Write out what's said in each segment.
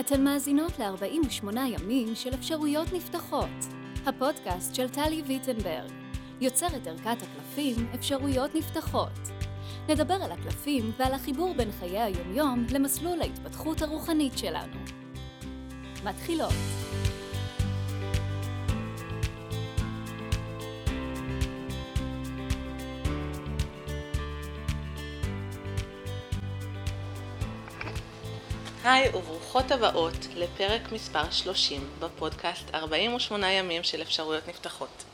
אתן מאזינות ל-48 ימים של אפשרויות נפתחות, הפודקאסט של טלי ויטנברג, יוצרת ערכת הקלפים אפשרויות נפתחות. נדבר על הקלפים ועל החיבור בין חיי היומיום למסלול ההתפתחות הרוחנית שלנו. מתחילות. היי וברוכות הבאות לפרק מספר 30 בפודקאסט 48 ימים של אפשרויות נפתחות.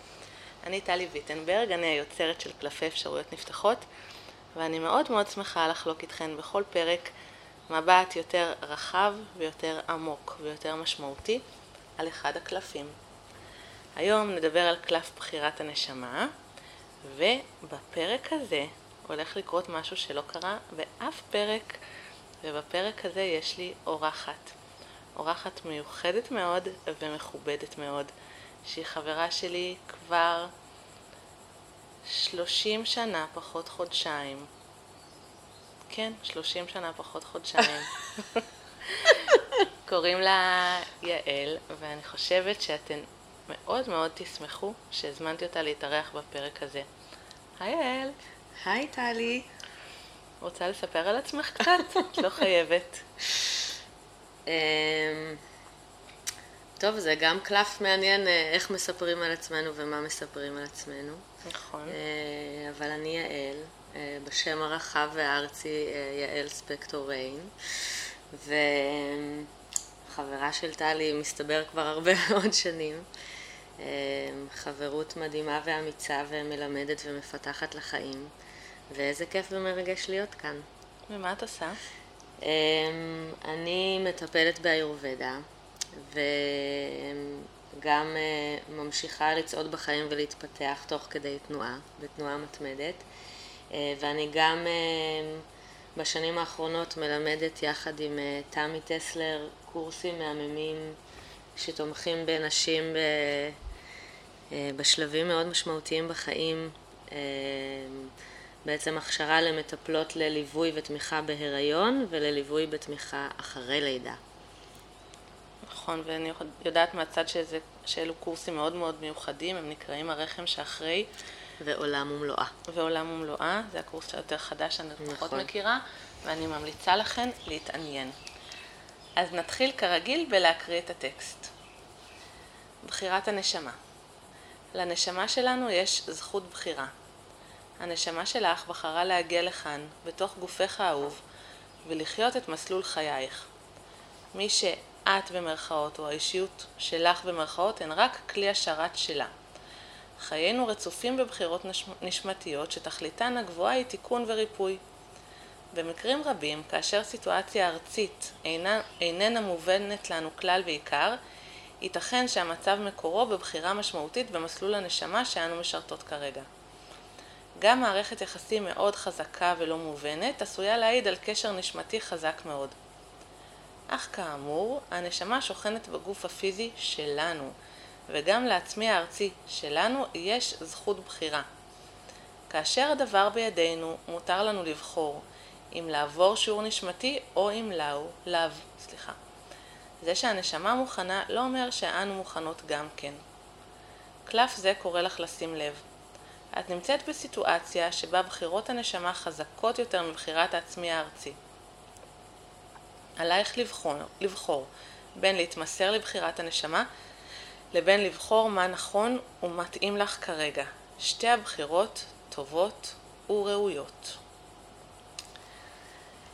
אני טלי ויטנברג, אני היוצרת של קלפי אפשרויות נפתחות, ואני מאוד מאוד שמחה לחלוק איתכן בכל פרק מבט יותר רחב ויותר עמוק ויותר משמעותי על אחד הקלפים. היום נדבר על קלף בחירת הנשמה, ובפרק הזה הולך לקרות משהו שלא קרה באף פרק, ובפרק הזה יש לי אורחת מיוחדת מאוד ומכובדת מאוד, שהיא חברה שלי כבר 30 שנה פחות חודשיים. כן, 30 שנה פחות חודשיים. קוראים לה יעל, ואני חושבת שאתן מאוד מאוד תשמחו שהזמנתי אותה להתארח בפרק הזה. היי יעל. היי טלי. רוצה לספר על עצמך קצת? את לא חייבת. טוב, זה גם קלף מעניין איך מספרים על עצמנו ומה מספרים על עצמנו. נכון. אבל אני יעל, בשם הרחב והארצי יעל ספקטור ריין, וחברה של טלי מסתבר כבר הרבה מאוד שנים. חברות מדהימה ואמיצה ומלמדת ומפתחת לחיים. ואיזה כיף ומרגש להיות כאן. ומה את עושה? אני מטפלת באיורבדה, וגם ממשיכה לצעוד בחיים ולהתפתח תוך כדי תנועה, בתנועה מתמדת. ואני גם בשנים האחרונות מלמדת יחד עם תמי טסלר קורסים מהממים שתומכים בנשים בשלבים מאוד משמעותיים בחיים, בעצם הכשרה למטפלות לליווי ותמיכה בהיריון ולליווי בתמיכה אחרי לידה. נכון, ואני יודעת מהצד שאלו קורסים מאוד מאוד מיוחדים, הם נקראים הרחם שאחרי. ועולם ומלואה. ועולם ומלואה, זה הקורס היותר חדש, אני פחות מכירה, ואני ממליצה לכן להתעניין. אז נתחיל כרגיל בלהקריא את הטקסט. בחירת הנשמה. לנשמה שלנו יש זכות בחירה. הנשמה שלך בחרה להגיע לכאן, בתוך גופך האהוב, ולחיות את מסלול חייך. מי שאת במרכאות, או האישיות שלך במרכאות, הן רק כלי השרת שלה. חיינו רצופים בבחירות נשמתיות, שתכליתן הגבוהה היא תיקון וריפוי. במקרים רבים, כאשר סיטואציה ארצית איננה מובנת לנו כלל ועיקר, ייתכן שהמצב מקורו בבחירה משמעותית במסלול הנשמה שאנו משרתות כרגע. גם מערכת יחסים מאוד חזקה ולא מובנת עשויה להעיד על קשר נשמתי חזק מאוד. אך כאמור, הנשמה שוכנת בגוף הפיזי שלנו, וגם לעצמי הארצי שלנו יש זכות בחירה. כאשר הדבר בידינו, מותר לנו לבחור אם לעבור שיעור נשמתי או אם לאו. זה שהנשמה מוכנה לא אומר שאנו מוכנות גם כן. קלף זה קורא לך לשים לב. את נמצאת בסיטואציה שבה בחירות הנשמה חזקות יותר מבחירת העצמי הארצי. עלייך לבחור בין להתמסר לבחירת הנשמה לבין לבחור מה נכון ומתאים לך כרגע. שתי הבחירות טובות וראויות.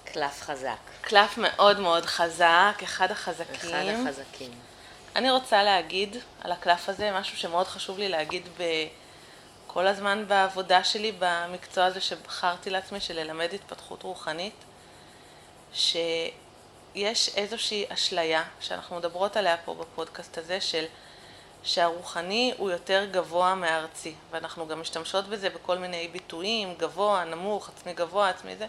קלף חזק. קלף מאוד מאוד חזק, אחד החזקים. אני רוצה להגיד על הקלף הזה משהו שמאוד חשוב לי להגיד כל הזמן בעבודה שלי, במקצוע הזה שבחרתי לעצמי, של ללמד התפתחות רוחנית, שיש איזושהי אשליה שאנחנו מדברות עליה פה בפודקאסט הזה, של שהרוחני הוא יותר גבוה מהארצי, ואנחנו גם משתמשות בזה בכל מיני ביטויים, גבוה, נמוך, עצמי גבוה, עצמי זה.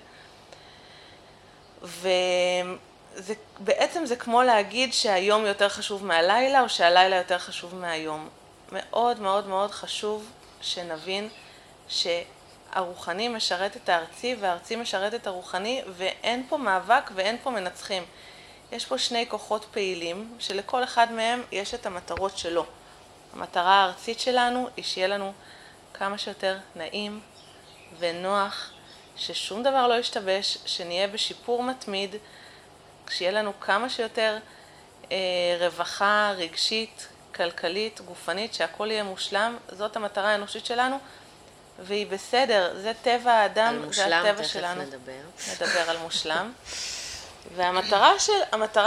ובעצם זה כמו להגיד שהיום יותר חשוב מהלילה, או שהלילה יותר חשוב מהיום. מאוד מאוד מאוד חשוב שנבין שהרוחני משרת את הארצי והארצי משרת את הרוחני, ואין פה מאבק ואין פה מנצחים. יש פה שני כוחות פעילים, שלכל אחד מהם יש את המטרות שלו. המטרה הארצית שלנו היא שיהיה לנו כמה שיותר נעים ונוח, ששום דבר לא ישתבש, שנהיה בשיפור מתמיד, שיהיה לנו כמה שיותר רווחה רגשית, כלכלית, גופנית, שהכל יהיה מושלם. זאת המטרה האנושית שלנו, והיא בסדר, זה טבע האדם, זה הטבע שלנו. נדבר על מושלם. והמטרה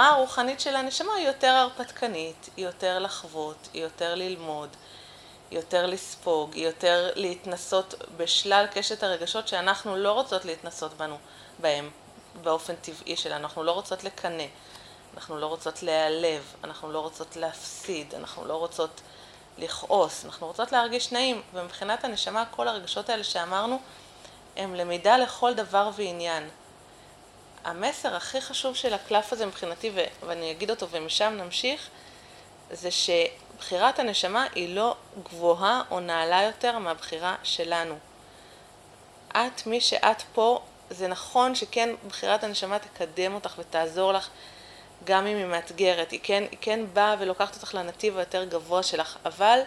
הרוחנית של הנשמה היא יותר הרפתקנית, היא יותר לחוות, היא יותר ללמוד, היא יותר לספוג, היא יותר להתנסות בשלל קשת הרגשות שאנחנו לא רוצות להתנסות בהם באופן טבעי שלנו. אנחנו לא רוצות לקנה, אנחנו לא רוצות להיעלב, אנחנו לא רוצות להפסיד, אנחנו לא רוצות לכעוס, אנחנו רוצות להרגיש נעים. ומבחינת הנשמה כל הרגשות האלה שאמרנו הם למידה לכל דבר ועניין. המסר הכי חשוב של הקלף הזה מבחינתי, ואני אגיד אותו ומשם נמשיך, זה שבחירת הנשמה היא לא גבוהה או נעלה יותר מהבחירה שלנו. את מי שאת פה, זה נכון שכן בחירת הנשמה תקדם אותך ותעזור לך גם אם היא מאתגרת, היא כן באה ולוקחת אותך לנתיב היותר גבוה שלך, אבל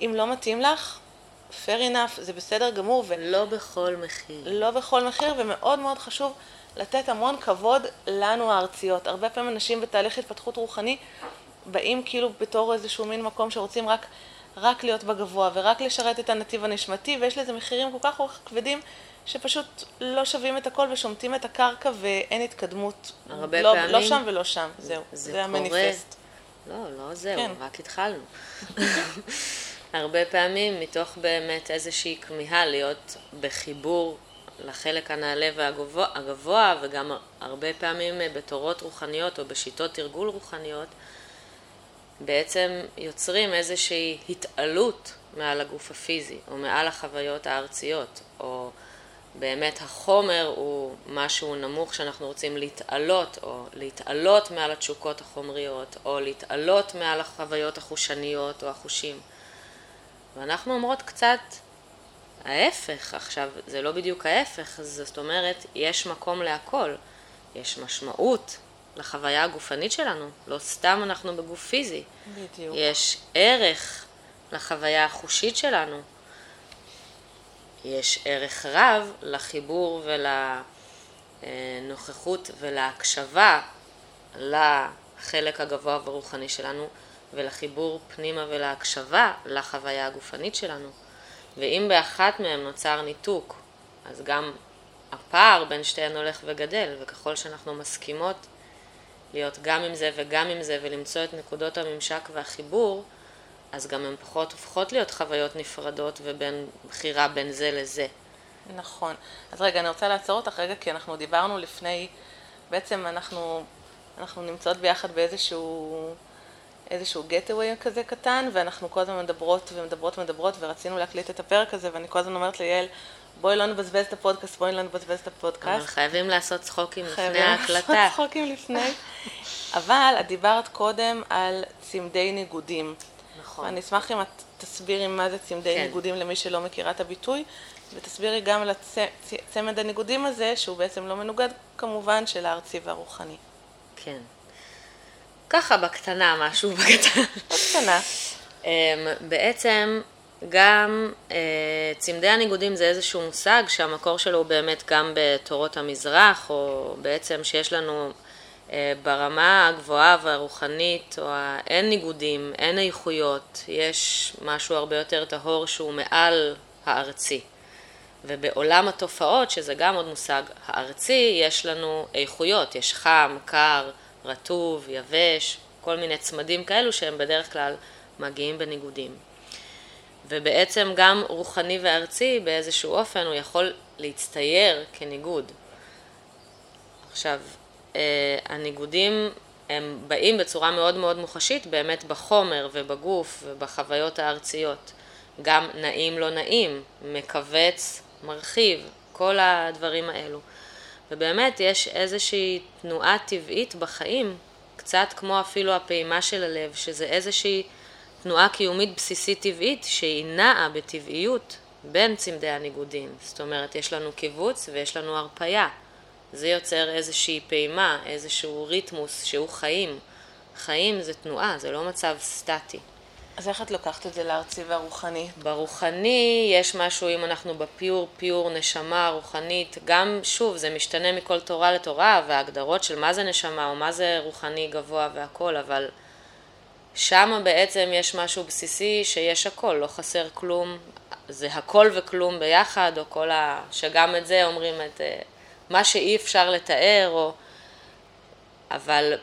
אם לא מתאים לך, fair enough, זה בסדר גמור. לא בכל מחיר. לא בכל מחיר, ומאוד מאוד חשוב לתת המון כבוד לנו הארציות. הרבה פעמים אנשים בתהליך התפתחות רוחני באים כאילו בתור איזשהו מין מקום שרוצים רק להיות בגבוה ורק לשרת את הנתיב הנשמתי, ויש לזה מחירים כל כך כבדים שפשוט לא שווים את הכל ושומטים את הקרקע ואין התקדמות. הרבה לא, פעמים. לא שם ולא שם, זהו, זה המניפסט. לא זהו, כן. רק התחלנו. הרבה פעמים מתוך באמת איזושהי כמיהה להיות בחיבור לחלק הנעלה והגבוה, וגם הרבה פעמים בתורות רוחניות או בשיטות תרגול רוחניות, בעצם יוצרים איזושהי התעלות מעל הגוף הפיזי, או מעל החוויות הארציות, או באמת החומר הוא משהו נמוך שאנחנו רוצים להתעלות, או להתעלות מעל התשוקות החומריות, או להתעלות מעל החוויות החושניות או החושים. ואנחנו אומרות קצת ההפך. עכשיו, זה לא בדיוק ההפך, זאת אומרת, יש מקום להכל, יש משמעות לחוויה הגופנית שלנו, לא סתם אנחנו בגוף פיזי. בדיוק. יש ערך לחוויה החושית שלנו, יש ערך רב לחיבור ולנוכחות ולהקשבה לחלק הגבוה והרוחני שלנו, ולחיבור פנימה ולהקשבה לחוויה הגופנית שלנו. ואם באחת מהם נוצר ניתוק, אז גם הפער בין שתיהן הולך וגדל, וככל שאנחנו מסכימות להיות גם עם זה וגם עם זה, ולמצוא את נקודות הממשק והחיבור, אז גם הן פחות הופכות להיות חוויות נפרדות ובין בחירה בין זה לזה. נכון. אז רגע, אני רוצה לעצור אותך רגע, כי אנחנו דיברנו לפני, בעצם אנחנו נמצאות ביחד באיזשהו גטווי כזה קטן, ואנחנו כל הזמן מדברות, ורצינו להקליט את הפרק הזה, ואני כל הזמן אומרת ליעל, בואי לא נבזבז את הפודקאסט. אבל חייבים לעשות צחוקים לפני ההקלטה. אבל את דיברת קודם על צמדי ניגודים. נכון. ואני אשמח אם את תסבירי מה זה צמדי ניגודים למי שלא מכירה את הביטוי, ותסבירי גם על צמד הניגודים הזה, שהוא בעצם לא מנוגד כמובן של הארצי והרוחני. כן. ככה בקטנה, משהו בקטנה. בקטנה. בעצם גם צמדי הניגודים זה איזשהו מושג שהמקור שלו הוא באמת גם בתורות המזרח, או בעצם שיש לנו ברמה הגבוהה והרוחנית, או אין ניגודים, אין איכויות, יש משהו הרבה יותר טהור שהוא מעל הארצי. ובעולם התופעות, שזה גם עוד מושג הארצי, יש לנו איכויות, יש חם, קר, רטוב, יבש, כל מיני צמדים כאלו שהם בדרך כלל מגיעים בניגודים. ובעצם גם רוחני וארצי באיזשהו אופן הוא יכול להצטייר כניגוד. עכשיו, הניגודים הם באים בצורה מאוד מאוד מוחשית באמת בחומר ובגוף ובחוויות הארציות. גם נעים לא נעים, מקווץ, מרחיב, כל הדברים האלו. ובאמת יש איזושהי תנועה טבעית בחיים, קצת כמו אפילו הפעימה של הלב, שזה איזושהי תנועה קיומית בסיסית טבעית שהיא נעה בטבעיות בין צמדי הניגודים. זאת אומרת, יש לנו קיבוץ ויש לנו הרפיה, זה יוצר איזושהי פעימה, איזשהו ריתמוס שהוא חיים. חיים זה תנועה, זה לא מצב סטטי. אז איך את לוקחת את זה לארצי והרוחני? ברוחני יש משהו, אם אנחנו בפיור, פיור, נשמה, רוחנית, גם שוב זה משתנה מכל תורה לתורה, וההגדרות של מה זה נשמה או מה זה רוחני גבוה והכל, אבל שם בעצם יש משהו בסיסי שיש הכל, לא חסר כלום, זה הכל וכלום ביחד, או כל שגם את זה אומרים את מה שאי אפשר לתאר, או... אבל...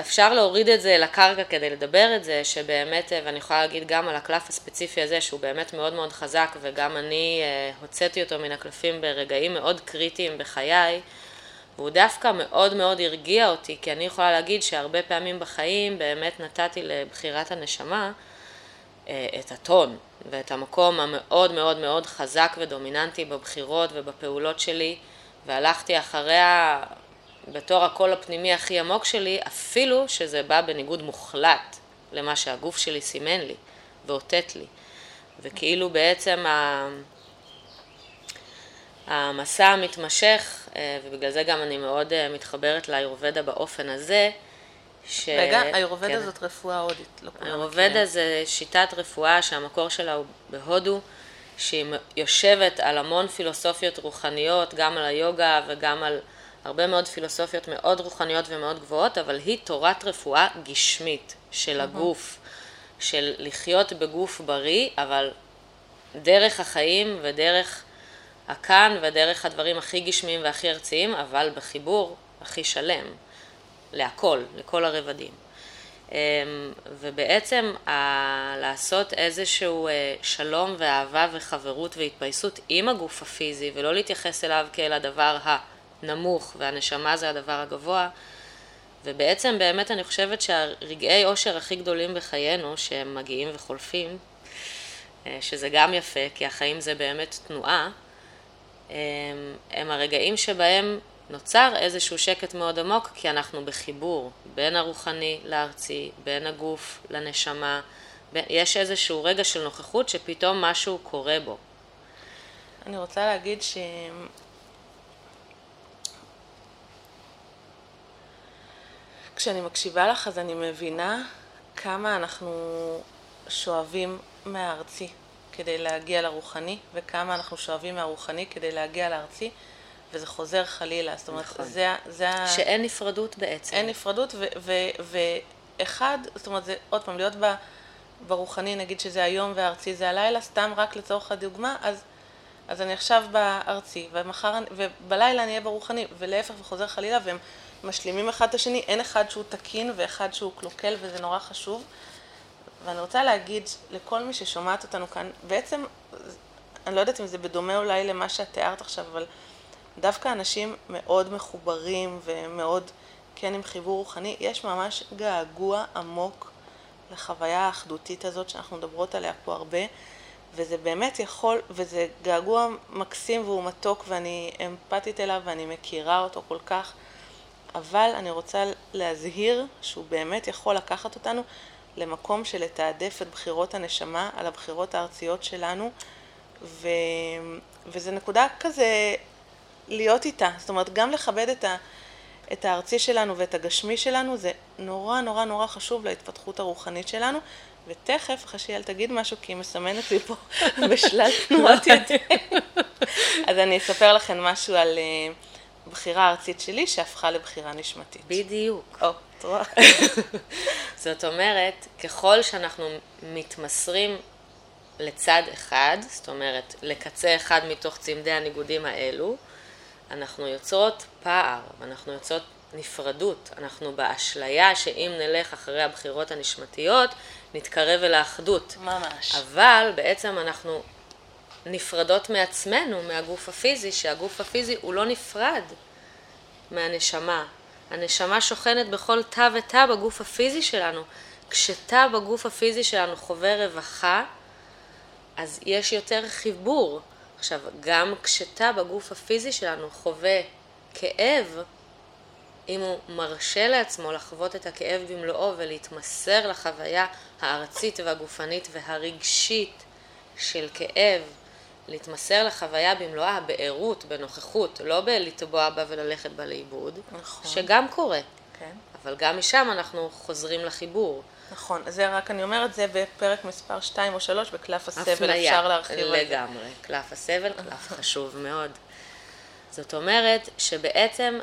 אפשר להוריד את זה לקרקע כדי לדבר את זה, שבאמת, ואני יכולה להגיד גם על הקלף הספציפי הזה, שהוא באמת מאוד מאוד חזק, וגם אני הוצאתי אותו מן הקלפים ברגעים מאוד קריטיים בחיי, והוא דווקא מאוד מאוד הרגיע אותי, כי אני יכולה להגיד שהרבה פעמים בחיים באמת נתתי לבחירת הנשמה את הטון, ואת המקום המאוד מאוד מאוד חזק ודומיננטי בבחירות ובפעולות שלי, והלכתי אחריה... בתור הקול הפנימי הכי עמוק שלי, אפילו שזה בא בניגוד מוחלט למה שהגוף שלי סימן לי ואותת לי. וכאילו בעצם המסע המתמשך, ובגלל זה גם אני מאוד מתחברת לאיורבדה באופן הזה. רגע, האיורבדה כן. זאת רפואה הודית. לא האיורבדה זה שיטת רפואה שהמקור שלה הוא בהודו, שהיא יושבת על המון פילוסופיות רוחניות, גם על היוגה וגם על... הרבה מאוד פילוסופיות מאוד רוחניות ומאוד גבוהות, אבל היא תורת רפואה גשמית של הגוף, של לחיות בגוף בריא, אבל דרך החיים ודרך הכאן ודרך הדברים הכי גשמיים והכי ארציים, אבל בחיבור הכי שלם, להכל, לכל הרבדים. ובעצם לעשות איזשהו שלום ואהבה וחברות והתפייסות עם הגוף הפיזי, ולא להתייחס אליו כאל הדבר ה... נמוך, והנשמה זה הדבר הגבוה, ובעצם באמת אני חושבת שהרגעי אושר הכי גדולים בחיינו, שהם מגיעים וחולפים, שזה גם יפה, כי החיים זה באמת תנועה, הם הרגעים שבהם נוצר איזשהו שקט מאוד עמוק, כי אנחנו בחיבור בין הרוחני לארצי, בין הגוף לנשמה, יש איזשהו רגע של נוכחות שפתאום משהו קורה בו. אני רוצה להגיד ש... כשאני מקשיבה לך, אז אני מבינה כמה אנחנו שואבים מהארצי כדי להגיע לרוחני, וכמה אנחנו שואבים מהרוחני כדי להגיע לארצי, וזה חוזר חלילה. זאת אומרת, נכון. זה... שאין נפרדות בעצם. אין נפרדות, ואחד, זאת אומרת, זה עוד פעם, להיות ברוחני, נגיד שזה היום והארצי זה הלילה, סתם רק לצורך הדוגמה, אז אני עכשיו בארצי, ומחר, ובלילה אני אהיה ברוחני, ולהפך וחוזר חלילה, והם... משלימים אחד את השני, אין אחד שהוא תקין ואחד שהוא קלוקל, וזה נורא חשוב. ואני רוצה להגיד לכל מי ששומעת אותנו כאן, בעצם, אני לא יודעת אם זה בדומה אולי למה שאת תיארת עכשיו, אבל דווקא אנשים מאוד מחוברים ומאוד כן עם חיבור רוחני, יש ממש געגוע עמוק לחוויה האחדותית הזאת שאנחנו מדברות עליה פה הרבה, וזה באמת יכול, וזה געגוע מקסים והוא מתוק, ואני אמפתית אליו ואני מכירה אותו כל כך, אבל אני רוצה להזהיר שהוא באמת יכול לקחת אותנו למקום של לתעדף את בחירות הנשמה על הבחירות הארציות שלנו, וזה נקודה כזה להיות איתה. זאת אומרת, גם לכבד את הארצי שלנו ואת הגשמי שלנו, זה נורא נורא נורא חשוב להתפתחות הרוחנית שלנו, ותכף, אחרי שיאל תגיד משהו, כי היא מסמנת לי פה בשלל תנועות ידי. אז אני אספר לכם משהו על... בחירה ארצית שלי שהפכה לבחירה נשמתית. בדיוק. זאת אומרת, ככל שאנחנו מתמסרים לצד אחד, זאת אומרת, לקצה אחד מתוך צמדי הניגודים האלו, אנחנו יוצרות פער, אנחנו יוצרות נפרדות, אנחנו באשליה שאם נלך אחרי הבחירות הנשמתיות, נתקרב אל האחדות. ממש. אבל בעצם אנחנו... נפרדות מעצמנו, מהגוף הפיזי, שהגוף הפיזי הוא לא נפרד מהנשמה. הנשמה שוכנת בכל תא ותא בגוף הפיזי שלנו. כשתא בגוף הפיזי שלנו חווה רווחה, אז יש יותר חיבור. עכשיו, גם כשתא בגוף הפיזי שלנו חווה כאב, אם הוא מרשה לעצמו לחוות את הכאב במלואו ולהתמסר לחוויה הארצית והגופנית והרגשית של כאב, להתמסר לחוויה במלואה, בעירות, בנוכחות, לא בלטבוע בה וללכת בה לאיבוד, נכון. שגם קורה. כן. אבל גם משם אנחנו חוזרים לחיבור. נכון, אז זה רק אני אומרת, זה בפרק מספר 2 או 3 בקלף הסבל, אפליה, אפשר להרחיב לגמרי. על זה. לגמרי, קלף הסבל, קלף חשוב מאוד. זאת אומרת שבעצם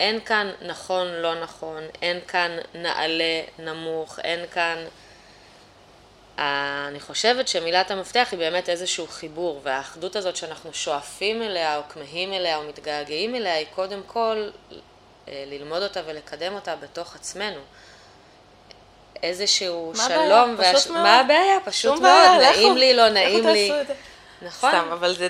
אין כאן נכון, לא נכון, אין כאן נעלה, נמוך, אין כאן... אני חושבת שמילת המפתח היא באמת איזשהו חיבור, והאחדות הזאת שאנחנו שואפים אליה, או כמהים אליה, או מתגעגעים אליה, היא קודם כל ללמוד אותה ולקדם אותה בתוך עצמנו. איזשהו שלום, מה הבעיה? פשוט מאוד, נעים לי, לא נעים לי. נכון. סתם, אבל זה...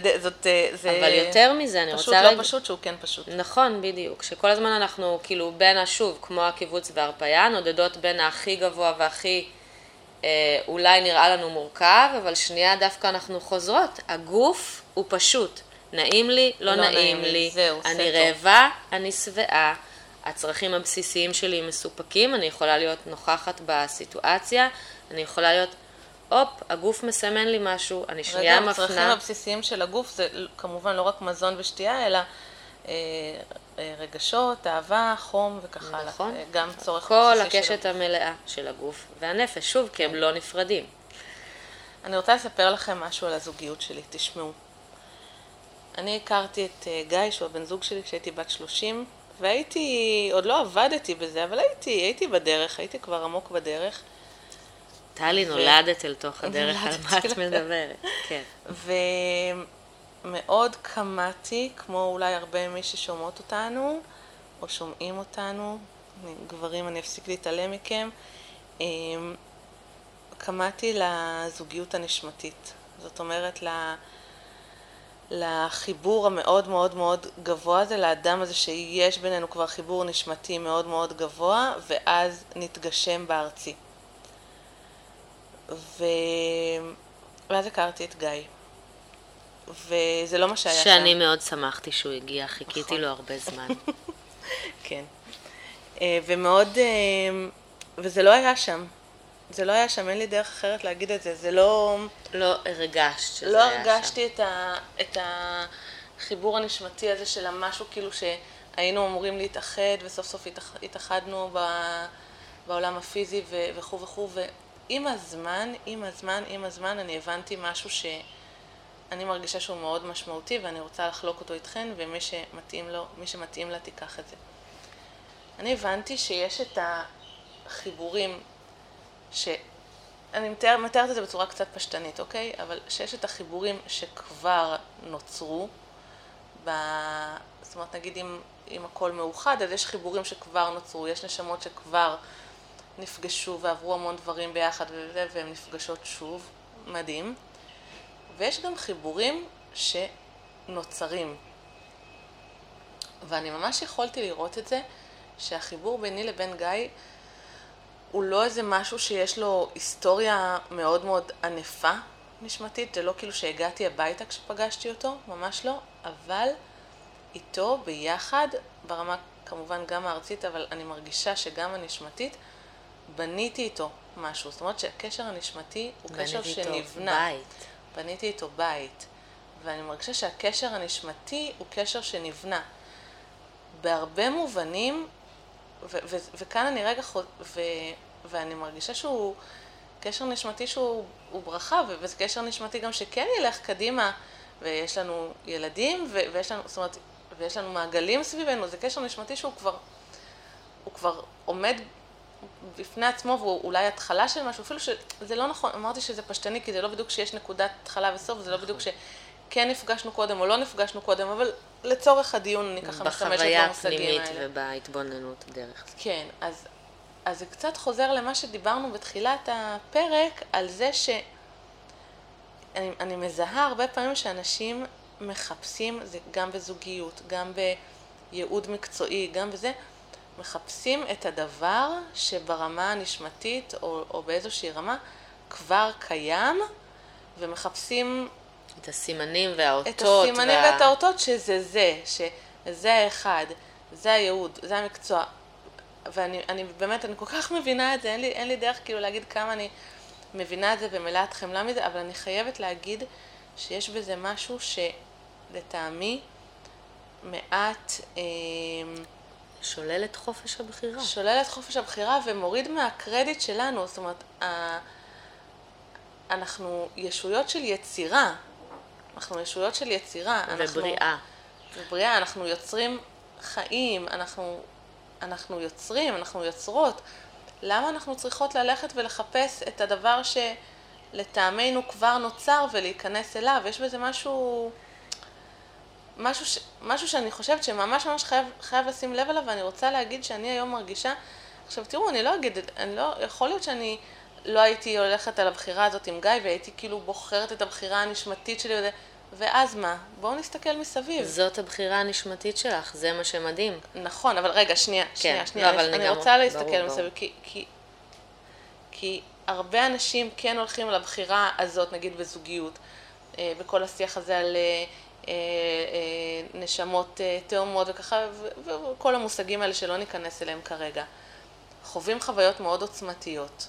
אבל יותר מזה, אני רוצה... פשוט לא פשוט, שהוא כן פשוט. נכון, בדיוק. שכל הזמן אנחנו כאילו בין השוב, כמו הקיבוץ והרפאיה, נודדות בין הכי גבוה והכי... אולי נראה לנו מורכב, אבל שנייה דווקא אנחנו חוזרות. הגוף הוא פשוט. נעים לי, לא נעים לי. אני רעבה, אני שבעה. הצרכים הבסיסיים שלי מסופקים. אני יכולה להיות נוכחת בסיטואציה. אני יכולה להיות, הגוף מסמן לי משהו. אני שנייה מפנה. הצרכים הבסיסיים של הגוף זה כמובן לא רק מזון ושתייה, אלא רגשות, אהבה, חום וככה הלאה. נכון. גם צורך בסיסי של... כל הקשת המלאה של הגוף והנפש, שוב, כי הם לא נפרדים. אני רוצה לספר לכם משהו על הזוגיות שלי, תשמעו. אני הכרתי את גיא, שהוא הבן זוג שלי, כשהייתי בת 30, והייתי, עוד לא עבדתי בזה, אבל הייתי בדרך, הייתי כבר עמוק בדרך. טלי נולדת אל תוך הדרך, על מה את מדברת. כן. מאוד קמאתי, כמו אולי הרבה מי ששומעות אותנו, או שומעים אותנו, גברים, אני אפסיק להתעלם מכם, קמאתי לזוגיות הנשמתית. זאת אומרת, לחיבור המאוד מאוד מאוד גבוה הזה, לאדם הזה שיש בינינו כבר חיבור נשמתי מאוד מאוד גבוה, ואז נתגשם בארצי. ואז הכרתי את גיא. וזה לא מה שהיה שם. שאני מאוד שמחתי שהוא הגיע, חיכיתי לו הרבה זמן. כן. ומאוד, וזה לא היה שם. זה לא היה שם, אין לי דרך אחרת להגיד את זה. זה לא... לא הרגשת שזה היה שם. לא הרגשתי את החיבור הנשמתי הזה של המשהו, כאילו שהיינו אמורים להתאחד, וסוף סוף התאחדנו בעולם הפיזי וכו' וכו'. ועם הזמן, אני הבנתי משהו ש... אני מרגישה שהוא מאוד משמעותי, ואני רוצה לחלוק אותו איתכן, ומי שמתאים לו, מי שמתאים לה, תיקח את זה. אני הבנתי שיש את החיבורים, שאני מתארת את זה בצורה קצת פשטנית, אוקיי? אבל שיש את החיבורים שכבר נוצרו, זאת אומרת, נגיד, אם הכל מאוחד, אז יש חיבורים שכבר נוצרו, יש נשמות שכבר נפגשו ועברו המון דברים ביחד, והן נפגשות שוב, מדהים. ויש גם חיבורים שנוצרים. ואני ממש יכולתי לראות את זה, שהחיבור ביני לבין גיא, הוא לא איזה משהו שיש לו היסטוריה מאוד מאוד ענפה נשמתית, זה לא כאילו שהגעתי הביתה כשפגשתי אותו, ממש לא, אבל איתו ביחד, ברמה כמובן גם הארצית, אבל אני מרגישה שגם הנשמתית, בניתי איתו משהו. זאת אומרת שהקשר הנשמתי הוא קשר שנבנה. בית. בניתי איתו בית, ואני מרגישה שהקשר הנשמתי הוא קשר שנבנה. בהרבה מובנים, וכאן אני רגע, ואני מרגישה שהוא קשר נשמתי שהוא ברכה, וזה קשר נשמתי גם שכן ילך קדימה, ויש לנו ילדים, ויש לנו מעגלים סביבנו, זה קשר נשמתי שהוא כבר עומד בפני עצמו, והוא אולי התחלה של משהו, אפילו שזה לא נכון, אמרתי שזה פשטני, כי זה לא בדיוק שיש נקודת התחלה וסוף, זה לא בדיוק שכן נפגשנו קודם או לא נפגשנו קודם, אבל לצורך הדיון אני ככה משתמשת במושגים האלה. בחוויה הפנימית ובהתבוננות דרך. כן, אז זה קצת חוזר למה שדיברנו בתחילת הפרק, על זה שאני מזהה הרבה פעמים שאנשים מחפשים, זה גם בזוגיות, גם בייעוד מקצועי, גם בזה, מחפשים את הדבר שברמה הנשמתית או באיזושהי רמה כבר קיים, ומחפשים את הסימנים והאותות. את הסימנים ואת האותות שזה האחד, זה הייעוד, זה המקצוע. ואני באמת, אני כל כך מבינה את זה, אין לי דרך כאילו להגיד כמה אני מבינה את זה ומלאת חמלה מזה, אבל אני חייבת להגיד שיש בזה משהו שלטעמי מעט שולל את חופש הבחירה. שולל את חופש הבחירה ומוריד מהקרדיט שלנו. זאת אומרת, אנחנו ישויות של יצירה. אנחנו ישויות של יצירה. ובריאה. ובריאה, אנחנו יוצרים חיים, אנחנו יוצרים, אנחנו יוצרות. למה אנחנו צריכות ללכת ולחפש את הדבר שלטעמנו כבר נוצר ולהיכנס אליו? יש בזה משהו שאני חושבת שממש ממש חייב לשים לב אליו, ואני רוצה להגיד שאני היום מרגישה, עכשיו תראו, אני לא יכול להיות שאני לא הייתי הולכת על הבחירה הזאת עם גיא, והייתי כאילו בוחרת את הבחירה הנשמתית שלי, ואז מה? בואו נסתכל מסביב. זאת הבחירה הנשמתית שלך, זה מה שמדהים. נכון, אבל רגע, שנייה, אני רוצה להסתכל מסביב, כי הרבה אנשים כן הולכים על הבחירה הזאת, נגיד בזוגיות, בכל השיח הזה על נשמות תאומות וככה, וכל המושגים האלה שלא ניכנס אליהם כרגע. חווים חוויות מאוד עוצמתיות.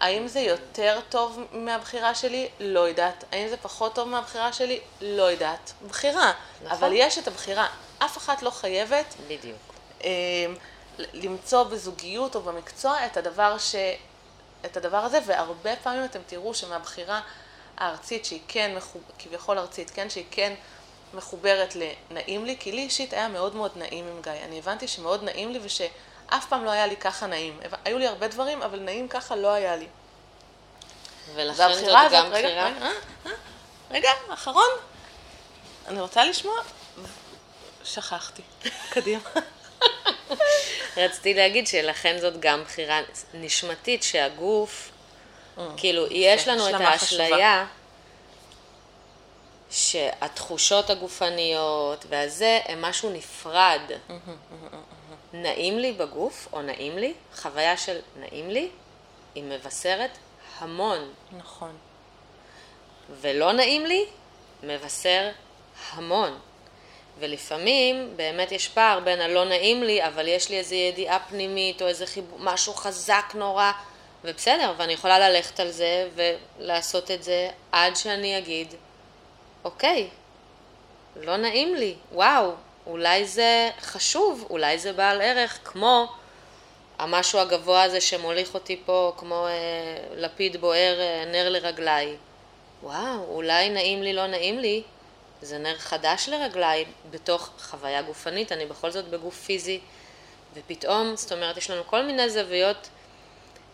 האם זה יותר טוב מהבחירה שלי? לא יודעת. האם זה פחות טוב מהבחירה שלי? לא יודעת. בחירה. אבל יש את הבחירה. אף אחת לא חייבת למצוא בזוגיות או במקצוע את הדבר הזה, והרבה פעמים אתם תראו שמהבחירה הארצית, שהיא כן, כביכול ארצית, כן, שהיא כן מחוברת לנעים לי, כי לי אישית היה מאוד מאוד נעים עם גיא. אני הבנתי שמאוד נעים לי ושאף פעם לא היה לי ככה נעים. היו לי הרבה דברים, אבל נעים ככה לא היה לי. ולכן זאת גם בחירה. רגע, אחרון. אני רוצה לשמוע. שכחתי. קדימה. רציתי להגיד שלכן זאת גם בחירה נשמתית שהגוף... כאילו, יש לנו את האשליה שהתחושות הגופניות והזה הם משהו נפרד. נעים לי בגוף או נעים לי, חוויה של נעים לי, היא מבשרת המון. נכון. ולא נעים לי, מבשר המון. ולפעמים באמת יש פער בין הלא נעים לי, אבל יש לי איזו ידיעה פנימית או איזה משהו חזק נורא. ובסדר, ואני יכולה ללכת על זה ולעשות את זה עד שאני אגיד, אוקיי, לא נעים לי, וואו, אולי זה חשוב, אולי זה בעל ערך, כמו המשהו הגבוה הזה שמוליך אותי פה, כמו לפיד בוער, נר לרגליי. וואו, אולי נעים לי, לא נעים לי, זה נר חדש לרגליי, בתוך חוויה גופנית, אני בכל זאת בגוף פיזי, ופתאום, זאת אומרת, יש לנו כל מיני זוויות,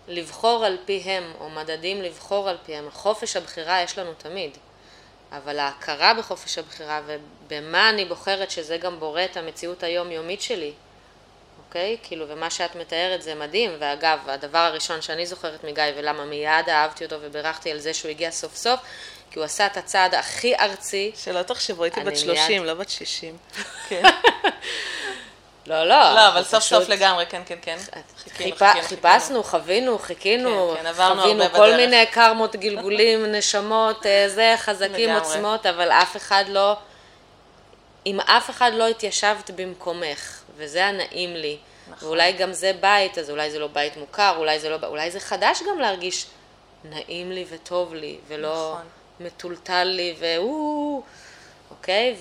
לבחור על פיהם, או מדדים לבחור על פיהם. חופש הבחירה יש לנו תמיד, אבל ההכרה בחופש הבחירה ובמה אני בוחרת, שזה גם בורא את המציאות היומיומית שלי, אוקיי? כאילו, ומה שאת מתארת זה מדהים. ואגב, הדבר הראשון שאני זוכרת מגיא, ולמה מיד אהבתי אותו וברחתי על זה שהוא הגיע סוף סוף, כי הוא עשה את הצעד הכי ארצי. שלא תחשבו, הייתי בת 30, מיד... לא בת 60. כן. לא, אבל סוף סוף לגמרי, כן. חיפשנו, חווינו, חיכינו, חווינו כל מיני קרמות, גלגולים, נשמות, זה, חזקים, עוצמות, אבל אף אחד לא, אם אף אחד לא התיישבת במקומך, וזה הנעים לי, ואולי גם זה בית, אז אולי זה לא בית מוכר, אולי זה חדש גם להרגיש נעים לי וטוב לי, ולא מטולטל לי, אוקיי,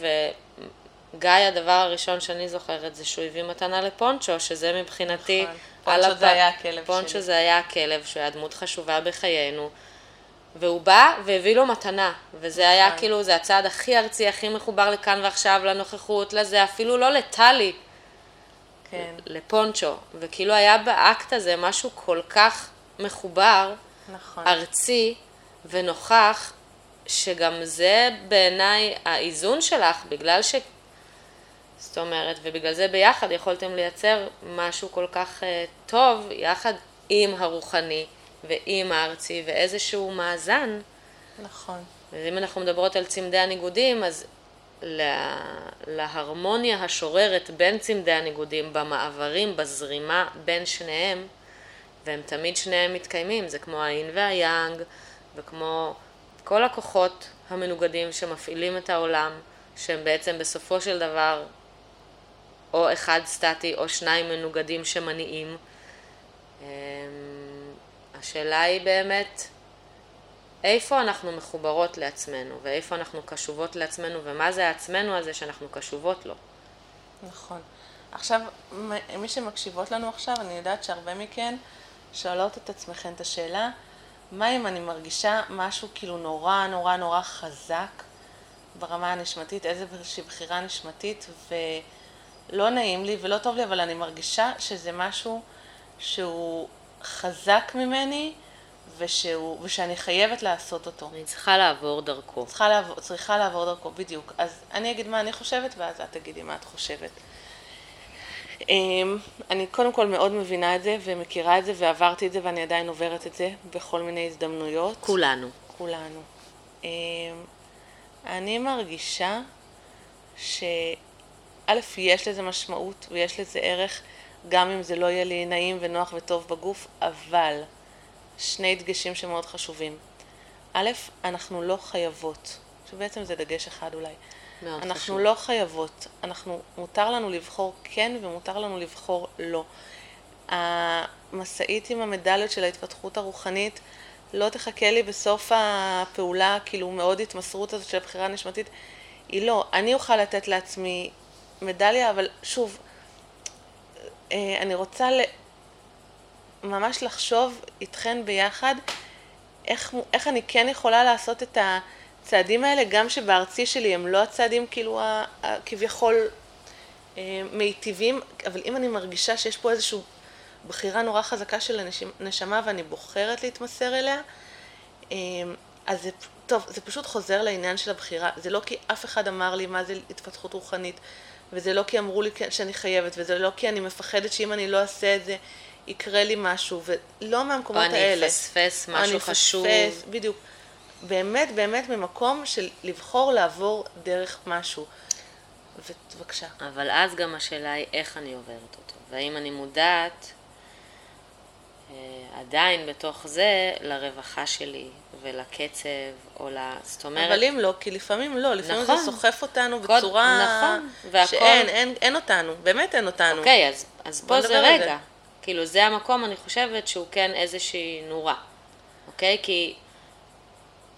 גיא, הדבר הראשון שאני זוכרת זה שהוא הביא מתנה לפונצ'ו, שזה מבחינתי... פונצ'ו זה היה הכלב שלי. פונצ'ו זה היה הכלב, שהוא היה דמות חשובה בחיינו. והוא בא והביא לו מתנה, וזה היה כאילו, זה הצעד הכי ארצי, הכי מחובר לכאן ועכשיו, לנוכחות, לזה, אפילו לא לטלי, לפונצ'ו. וכאילו היה באקט הזה משהו כל כך מחובר, ארצי ונוכח, שגם זה בעיניי האיזון שלך, בגלל ש... זאת אומרת, ובגלל זה ביחד יכולתם לייצר משהו כל כך טוב, יחד עם הרוחני ועם הארצי, ואיזשהו מאזן. נכון. ואם אנחנו מדברות על צמדי הניגודים, אז להרמוניה השוררת בין צמדי הניגודים, במעברים, בזרימה בין שניהם, והם תמיד שניהם מתקיימים, זה כמו האין והיאנג, וכמו כל הכוחות המנוגדים שמפעילים את העולם, שהם בעצם בסופו של דבר... או אחד סטטי, או שניים מנוגדים שמניעים. השאלה היא באמת, איפה אנחנו מחוברות לעצמנו, ואיפה אנחנו קשובות לעצמנו, ומה זה העצמנו הזה שאנחנו קשובות לו. נכון. עכשיו, מי שמקשיבות לנו עכשיו, אני יודעת שהרבה מכן שואלות את עצמכן את השאלה, מה אם אני מרגישה משהו כאילו נורא נורא נורא חזק ברמה הנשמתית, איזושהי בחירה נשמתית, ולא נעים לי ולא טוב לי, אבל אני מרגישה שזה משהו שהוא חזק ממני, ושאני חייבת לעשות אותו. אני צריכה לעבור דרכו. צריכה לעבור דרכו, בדיוק. אז אני אגיד מה אני חושבת, ואז את תגידי מה את חושבת. אני קודם כל מאוד מבינה את זה, ומכירה את זה, ועברתי את זה, ואני עדיין עוברת את זה, בכל מיני הזדמנויות. כולנו. אני מרגישה שא' יש לזה משמעות, ויש לזה ערך, גם אם זה לא יהיה לי נעים ונוח וטוב בגוף, אבל שני דגשים שמאוד חשובים. א', אנחנו לא חייבות, שבעצם זה דגש אחד אולי. אנחנו חשוב. לא חייבות, מותר לנו לבחור כן ומותר לנו לבחור לא. המסעית עם המדליות של ההתפתחות הרוחנית לא תחכה לי בסוף הפעולה, כאילו מאוד התמסרות הזאת של הבחירה הנשמתית. היא לא, אני אוכל לתת לעצמי מדליה, אבל שוב, אני רוצה ממש לחשוב איתכן ביחד איך אני כן יכולה לעשות את הצעדים האלה, גם שבארצי שלי הם לא הצעדים כאילו כביכול מיטיבים, אבל אם אני מרגישה שיש פה איזושהי בחירה נורא חזקה של הנשמה ואני בוחרת להתמסר אליה, אז זה טוב, זה פשוט חוזר לעניין של הבחירה. זה לא כי אף אחד אמר לי מה זה התפתחות רוחנית, וזה לא כי אמרו לי שאני חייבת, וזה לא כי אני מפחדת שאם אני לא אעשה את זה יקרה לי משהו, ולא מהמקומות האלה. או אני אפספס משהו חשוב. בדיוק. באמת, באמת ממקום של לבחור לעבור דרך משהו. ובבקשה. אבל אז גם השאלה היא איך אני עוברת אותו. והאם אני מודעת עדיין בתוך זה לרווחה שלי ולקצב או זאת אומרת. אבל אם לא, כי לפעמים לא. לפעמים נכון. זה סוחף אותנו בצורה נכון. שאין, אין אותנו. באמת אין אותנו. אוקיי, אז פה זה רגע. כאילו זה המקום, אני חושבת שהוא כן איזושהי נורה, אוקיי? כי,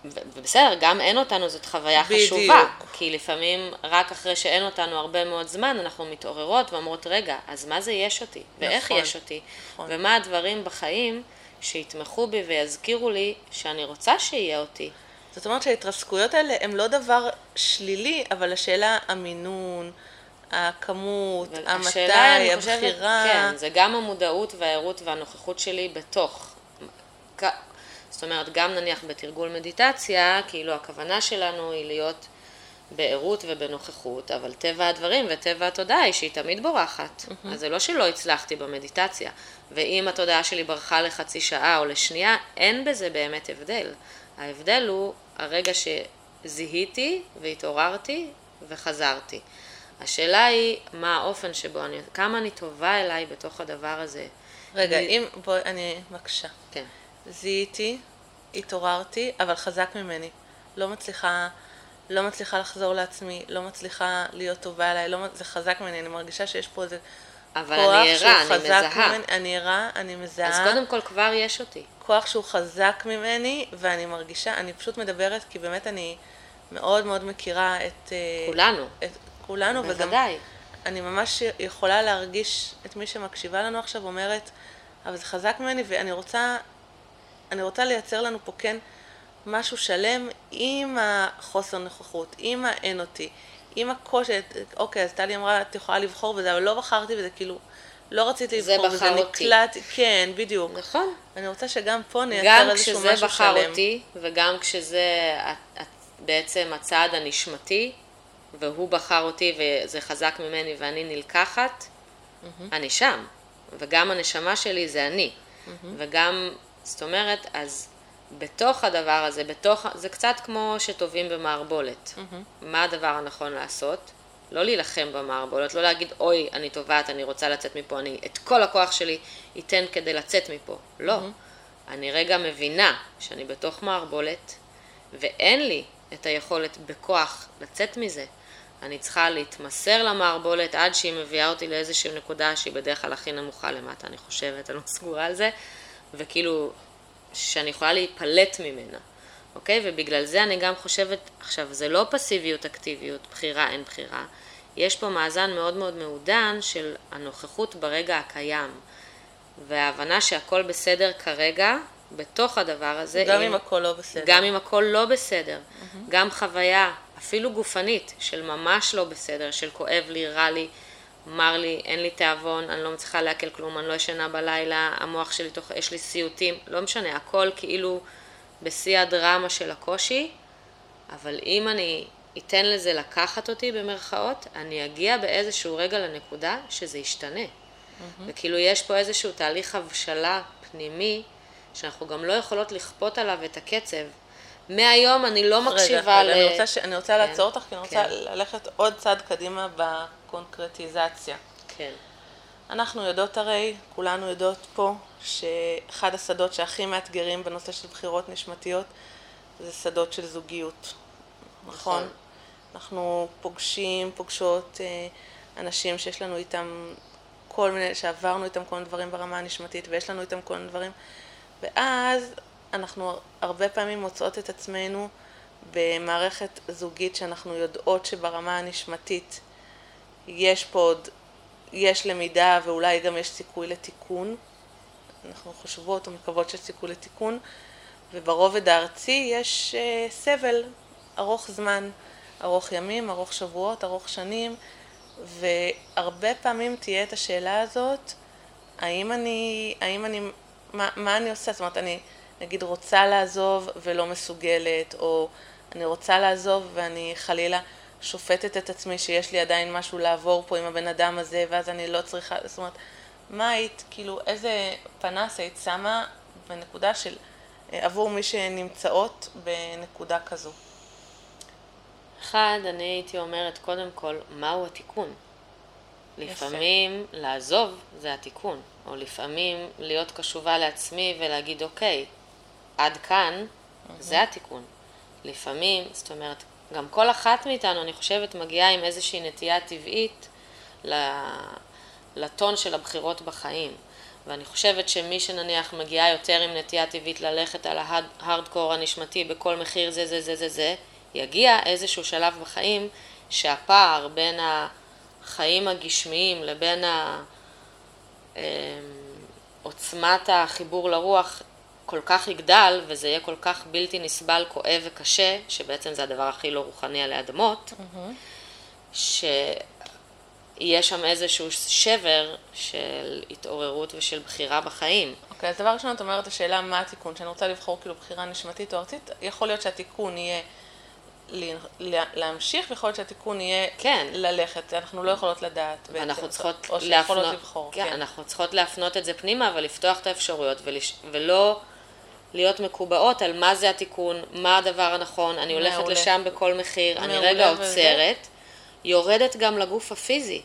ובסדר, גם אין אותנו זאת חוויה חשובה, כי לפעמים רק אחרי שאין אותנו הרבה מאוד זמן, אנחנו מתעוררות ואומרות, רגע, אז מה זה יש אותי? ואיך יש אותי? ומה הדברים בחיים שיתמכו בי ויזכירו לי שאני רוצה שיהיה אותי? זאת אומרת שההתרסקויות האלה הם לא דבר שלילי, אבל השאלה המינון, הכמות, המתי, הבחירה. כן, זה גם המודעות והערות והנוכחות שלי בתוך. זאת אומרת, גם נניח בתרגול מדיטציה, כאילו הכוונה שלנו היא להיות בערות ובנוכחות, אבל טבע הדברים וטבע התודעה היא שהיא תמיד בורחת. אז זה לא שלא הצלחתי במדיטציה. ואם התודעה שלי ברחה לחצי שעה או לשנייה, אין בזה באמת הבדל. ההבדל הוא הרגע שזיהיתי והתעוררתי וחזרתי. השאלה היא מה האופן שבו אני, כמה אני טובה אליי בתוך הדבר הזה. רגע, אם בואי, אני מקשה. כן. זיהיתי, התעוררתי, אבל חזק ממני. לא מצליחה לחזור לעצמי, לא מצליחה להיות טובה אליי, זה חזק ממני, אני מרגישה שיש פה איזה כוח שהוא חזק ממני. אני ערה, אני מזהה. אז קודם כל כבר יש אותי. כוח שהוא חזק ממני, ואני מרגישה, אני פשוט מדברת, כי באמת אני מאוד מאוד מכירה את כולנו. כולנו, וגם אני ממש יכולה להרגיש את מי שמקשיבה לנו עכשיו אומרת, אבל זה חזק ממני ואני רוצה לייצר לנו פה כן משהו שלם עם החוסר נוכחות, עם האין אותי, עם הקושי. אוקיי, אז טלי אמרה, את יכולה לבחור בזה, אבל לא בחרתי בזה, כאילו לא רציתי לבחור בזה, נקלט, כן, בדיוק. נכון. אני רוצה שגם פה נייצר איזשהו משהו שלם. גם כשזה בחר אותי וגם כשזה בעצם הצעד הנשמתי, והוא בחר אותי וזה חזק ממני ואני נלקחת, אני שם. וגם הנשמה שלי זה אני. וגם, זאת אומרת, אז בתוך הדבר הזה, זה קצת כמו שטובים במערבולת. מה הדבר הנכון לעשות? לא להילחם במערבולת, לא להגיד, אוי, אני טובעת, אני רוצה לצאת מפה, אני את כל הכוח שלי ייתן כדי לצאת מפה. לא. אני רגע מבינה שאני בתוך מערבולת, ואין לי את היכולת בכוח לצאת מזה. אני צריכה להתמסר למערבולת עד שהיא מביאה אותי לאיזושהי נקודה שהיא בדרך כלל הכי נמוכה למטה, אני חושבת, אני לא סגורה על זה, וכאילו שאני יכולה להיפלט ממנה. אוקיי? ובגלל זה אני גם חושבת, עכשיו זה לא פסיביות אקטיביות, בחירה אין בחירה, יש פה מאזן מאוד מאוד מעודן של הנוכחות ברגע הקיים, וההבנה שהכל בסדר כרגע, בתוך הדבר הזה, גם אם הכל לא בסדר, גם חוויה אפילו גופנית של ממש לא בסדר, של כואב לי, רע לי, מר לי, אין לי תיאבון, אני לא מצליחה להקל כלום, אני לא ישנה בלילה, המוח שלי תוך, יש לי סיוטים, לא משנה, הכל כאילו בשיא הדרמה של הקושי, אבל אם אני אתן לזה לקחת אותי במרכאות, אני אגיע באיזשהו רגע לנקודה שזה ישתנה. וכאילו יש פה איזשהו תהליך הבשלה פנימי, שאנחנו גם לא יכולות לכפות עליו את הקצב. מהיום אני לא מקשיבה רגע, אני רוצה לעצור אותך, כי אני רוצה ללכת עוד צעד קדימה בקונקרטיזציה. כן. אנחנו יודעות הרי, כולנו יודעות פה, שאחד השדות שהכי מאתגרים בנושא של בחירות נשמתיות, זה שדות של זוגיות. נכון? אנחנו פוגשות אנשים שיש לנו איתם כל מיני, שעברנו איתם כל מיני דברים ברמה הנשמתית, ויש לנו איתם כל מיני דברים, ואז אנחנו הרבה פעמים מוצאות את עצמנו במערכת זוגית שאנחנו יודעות שברמה הנשמתית יש פה עוד, יש למידה ואולי גם יש סיכוי לתיקון, אנחנו חושבות או מקוות שיש סיכוי לתיקון, וברובד הארצי יש סבל ארוך זמן, ארוך ימים, ארוך שבועות, ארוך שנים, והרבה פעמים תהיה את השאלה הזאת, האם אני מה אני עושה? זאת אומרת, אני נגיד רוצה לעזוב ולא מסוגלת, או אני רוצה לעזוב ואני חלילה שופטת את עצמי שיש לי עדיין משהו לעבור פה עם הבן אדם הזה, ואז אני לא צריכה, זאת אומרת, מה היית, כאילו, איזה פנס היית שמה בנקודה של, עבור מי שנמצאות בנקודה כזו? אחד, אני הייתי אומרת קודם כל, מהו התיקון? לפעמים לעזוב זה התיקון, או לפעמים להיות קשובה לעצמי ולהגיד אוקיי, עד כאן זה התיקון. לפעמים, זאת אומרת, גם כל אחת מאיתנו אני חושבת מגיעה עם איזושהי נטייה טבעית לטון של הבחירות בחיים. ואני חושבת שמי שנניח מגיעה יותר עם נטייה טבעית ללכת על ההארדקור הנשמתי בכל מחיר זה זה זה זה זה, יגיע איזשהו שלב בחיים שהפער בין החיים הגשמיים לבין עוצמת החיבור לרוח כל כך יגדל, וזה יהיה כל כך בלתי נסבל, כואב וקשה, שבעצם זה הדבר הכי לא רוחני על האדמות, שיהיה שם איזשהו שבר של התעוררות ושל בחירה בחיים. אוקיי, אז דבר ראשון, את אומרת, השאלה מה התיקון, שאני רוצה לבחור כאילו בחירה נשמתית או ארצית, יכול להיות שהתיקון יהיה להמשיך, ויכול להיות שהתיקון יהיה ללכת, אנחנו לא יכולות לדעת, או שיכולות לבחור. אנחנו צריכות להפנות את זה פנימה, אבל לפתוח את האפשרויות, ולא להיות מקובעות על מה זה התיקון, מה הדבר הנכון, אני הולכת לשם בכל מחיר, אני רגע עוצרת, יורדת גם לגוף הפיזי.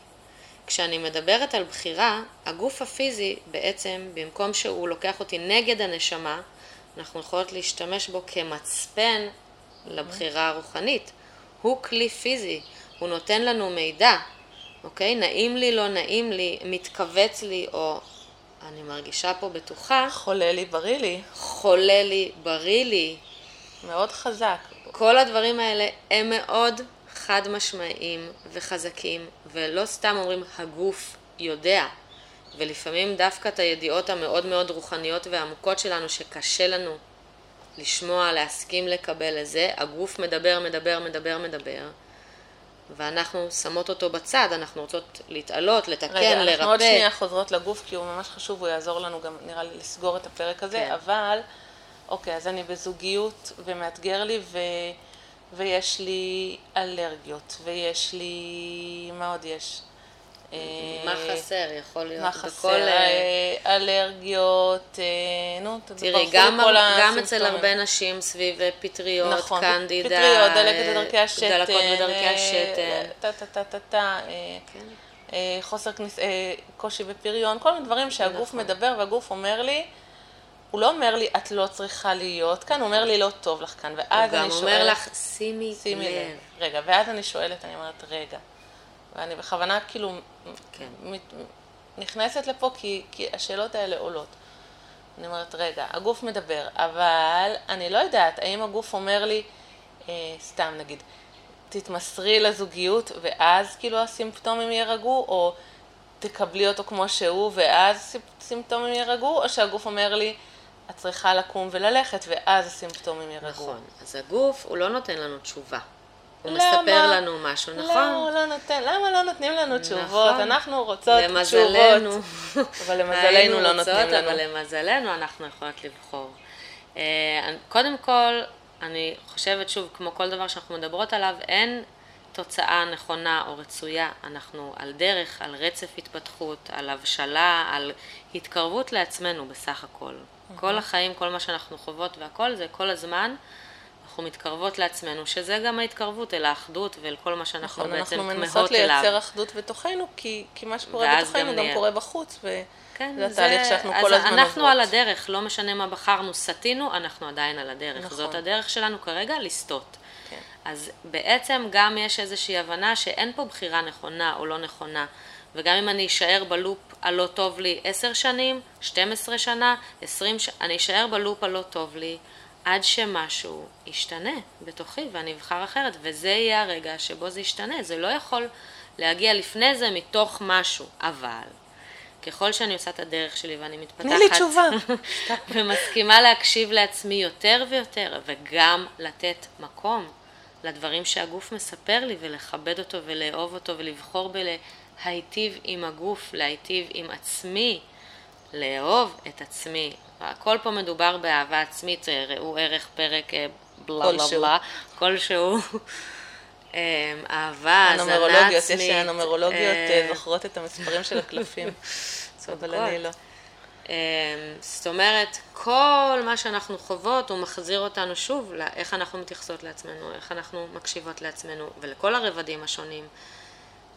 כשאני מדברת על בחירה, הגוף הפיזי בעצם, במקום שהוא לוקח אותי נגד הנשמה, אנחנו יכולות להשתמש בו כמצפן, לבחירה הרוחנית. הוא כלי פיזי, הוא נותן לנו מידע, אוקיי? נעים לי, לא נעים לי, מתכווץ לי, או אני מרגישה פה בטוחה. חולה לי, בריא לי. חולה לי, בריא לי. מאוד חזק. כל הדברים האלה הם מאוד חד משמעיים וחזקים, ולא סתם אומרים הגוף יודע. ולפעמים דווקא את הידיעות המאוד מאוד רוחניות והעמוקות שלנו שקשה לנו לשמוע, להסכים לקבל לזה, הגוף מדבר, ואנחנו שמות אותו בצד, אנחנו רוצות להתעלות, לתקן, רגע, לרפא. רגע, אנחנו עוד שנייה חוזרות לגוף, כי הוא ממש חשוב, הוא יעזור לנו גם, נראה לי, לסגור את הפרק הזה, כן. אבל, אוקיי, אז אני בזוגיות, ומאתגר לי, ויש לי אלרגיות, ויש לי, מה עוד יש? מה חסר, יכול להיות בכל... מה חסר, אלרגיות, נו, תראי, גם אצל הרבה נשים סביב פטריות, קנדידה, פטריות, דלקות בדרכי השתן, חוסר קושי בפריון, כל מיני דברים שהגוף מדבר, והגוף אומר לי, הוא לא אומר לי, את לא צריכה להיות כאן, הוא אומר לי, לא טוב לך כאן, ואז אני שואלת... הוא גם אומר לך, שימי לב. רגע, ואז אני שואלת, אני אומרת, רגע. ואני בכוונה כאילו נכנסת לפה כי השאלות האלה עולות. אני אומרת, רגע, הגוף מדבר, אבל אני לא יודעת, האם הגוף אומר לי, סתם נגיד, תתמסרי לזוגיות ואז כאילו הסימפטומים יירגעו, או תקבלי אותו כמו שהוא ואז הסימפטומים יירגעו, או שהגוף אומר לי, את צריכה לקום וללכת ואז הסימפטומים יירגעו. נכון, אז הגוף הוא לא נותן לנו תשובה. הוא מספר לנו משהו, נכון? לא, לא נותן. למה לא נותנים לנו תשובות? אנחנו רוצות תשובות. אבל למזלנו לא נותנים לנו. אבל למזלנו אנחנו יכולות לבחור. קודם כל, אני חושבת שוב, כמו כל דבר שאנחנו מדברות עליו, אין תוצאה נכונה או רצויה. אנחנו על דרך, על רצף התפתחות, על הבשלה, על התקרבות לעצמנו בסך הכל. כל החיים, כל מה שאנחנו חוות והכל, זה כל הזמן. אנחנו מתקרבות לעצמנו, שזה גם ההתקרבות אל האחדות ואל כל מה שאנחנו בעצם כמהות אליו. אנחנו מנסות לייצר אחדות בתוכנו, כי מה שקורה בתוכנו גם קורה בחוץ, וזה התהליך שאנחנו כל הזמן עוברות. אנחנו על הדרך, לא משנה מה בחרנו, סתינו, אנחנו עדיין על הדרך. זאת הדרך שלנו כרגע, לסתות. אז בעצם גם יש איזושהי הבנה שאין פה בחירה נכונה או לא נכונה, וגם אם אני אשאר בלופ הלא טוב לי 10 שנים, 12 שנה, 20 שנה, אני אשאר בלופ הלא טוב לי, עד שמשהו ישתנה בתוכי ואני אבחר אחרת, וזה יהיה הרגע שבו זה ישתנה. זה לא יכול להגיע לפני זה מתוך משהו, אבל ככל שאני עושה את הדרך שלי ואני מתפתחת ומסכימה להקשיב לעצמי יותר ויותר, וגם לתת מקום לדברים שהגוף מספר לי ולכבד אותו ולאהוב אותו ולבחור בלהיטיב עם הגוף, להיטיב עם עצמי, לאהוב את עצמי. הכל פה מדובר באהבה עצמית, ראו ערך פרק בלה בלה בלה, כלשהו. אהבה, הזנה עצמית. הנומרולוגיות, יש שהנומרולוגיות זוכרות את המספרים של הקלפים. אבל אני לא. זאת אומרת, כל מה שאנחנו חוות הוא מחזיר אותנו שוב לאיך אנחנו מתייחסות לעצמנו, איך אנחנו מקשיבות לעצמנו ולכל הרבדים השונים.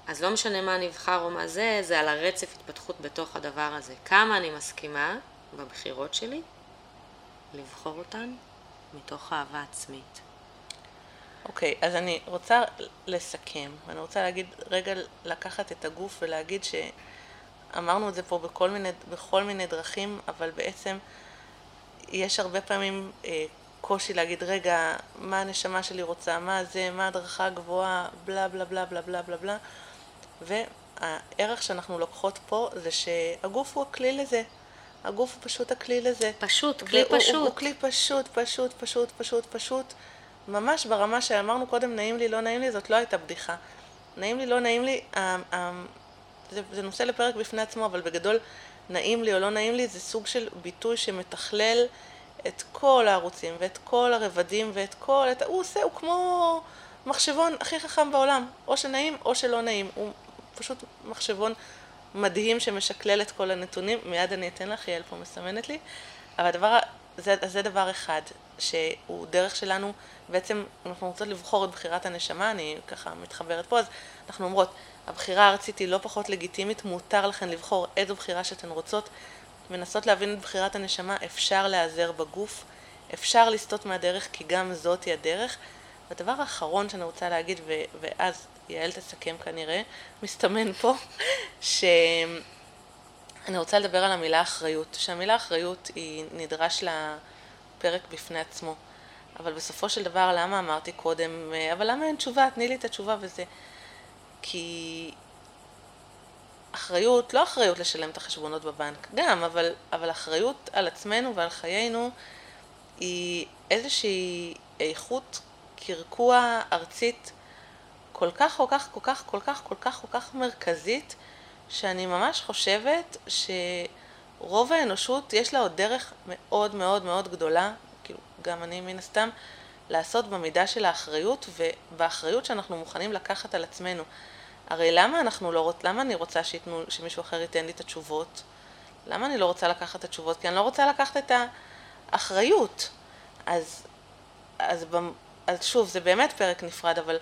אז לא משנה מה נבחר או מה זה, זה על הרצף התפתחות בתוך הדבר הזה. כמה אני מסכימה בבחירות שלי, לבחור אותן מתוך אהבה עצמית. אוקיי, אז אני רוצה לסכם. אני רוצה להגיד, רגע לקחת את הגוף ולהגיד שאמרנו את זה פה בכל מיני דרכים, אבל בעצם יש הרבה פעמים קושי להגיד, רגע, מה הנשמה שלי רוצה, מה זה, מה הדרכה הגבוהה, בלה בלה בלה בלה בלה בלה בלה. והערך שאנחנו לוקחות פה זה שהגוף הוא הכלי לזה. הגוף הוא פשוט הכלי לזה. פשוט, כלי פשוט. הוא כלי פשוט, פשוט, פשוט, פשוט, פשוט. ממש ברמה שאמרנו קודם, נעים לי, לא נעים לי, זאת לא הייתה בדיחה. נעים לי, לא נעים לי, זה נושא לפרק בפני עצמו, אבל בגדול, נעים לי או לא נעים לי, זה סוג של ביטוי שמתכלל את כל הערוצים, ואת כל הרבדים, הוא כמו מחשבון הכי חכם בעולם. או שנעים, או שלא נעים. הוא פשוט מחשבון מדהים שמשקלל את כל הנתונים. מיד אני אתן לך, יעל פה מסמנת לי. אבל זה דבר אחד, שהוא דרך שלנו, בעצם אנחנו רוצות לבחור את בחירת הנשמה, אני ככה מתחברת פה, אז אנחנו אומרות, הבחירה הארצית היא לא פחות לגיטימית, מותר לכן לבחור איזו בחירה שאתן רוצות, מנסות להבין את בחירת הנשמה, אפשר להיעזר בגוף, אפשר לסטות מהדרך, כי גם זאת היא הדרך. הדבר האחרון שאני רוצה להגיד, ואז יעל תסכם כנראה, מסתמן פה, שאני רוצה לדבר על המילה אחריות, שהמילה אחריות היא נדרש לפרק בפני עצמו, אבל בסופו של דבר, למה אמרתי קודם, אבל למה אין תשובה, תני לי את התשובה וזה, כי אחריות, לא אחריות לשלם את החשבונות בבנק, גם, אבל אחריות על עצמנו ועל חיינו, היא איזושהי איכות קרקוע ארצית, כל כך מרכזית, שאני ממש חושבת שרוב האנושות יש לה עוד דרך מאוד מאוד מאוד גדולה, כאילו גם אני מן הסתם, לעשות במידה של האחריות ובאחריות שאנחנו מוכנים לקחת על עצמנו. הרי למה אני רוצה שמישהו אחר ייתן לי את התשובות? למה אני לא רוצה לקחת את התשובות? כי אני לא רוצה לקחת את האחריות. אז שוב, זה באמת פרק נפרד, אבל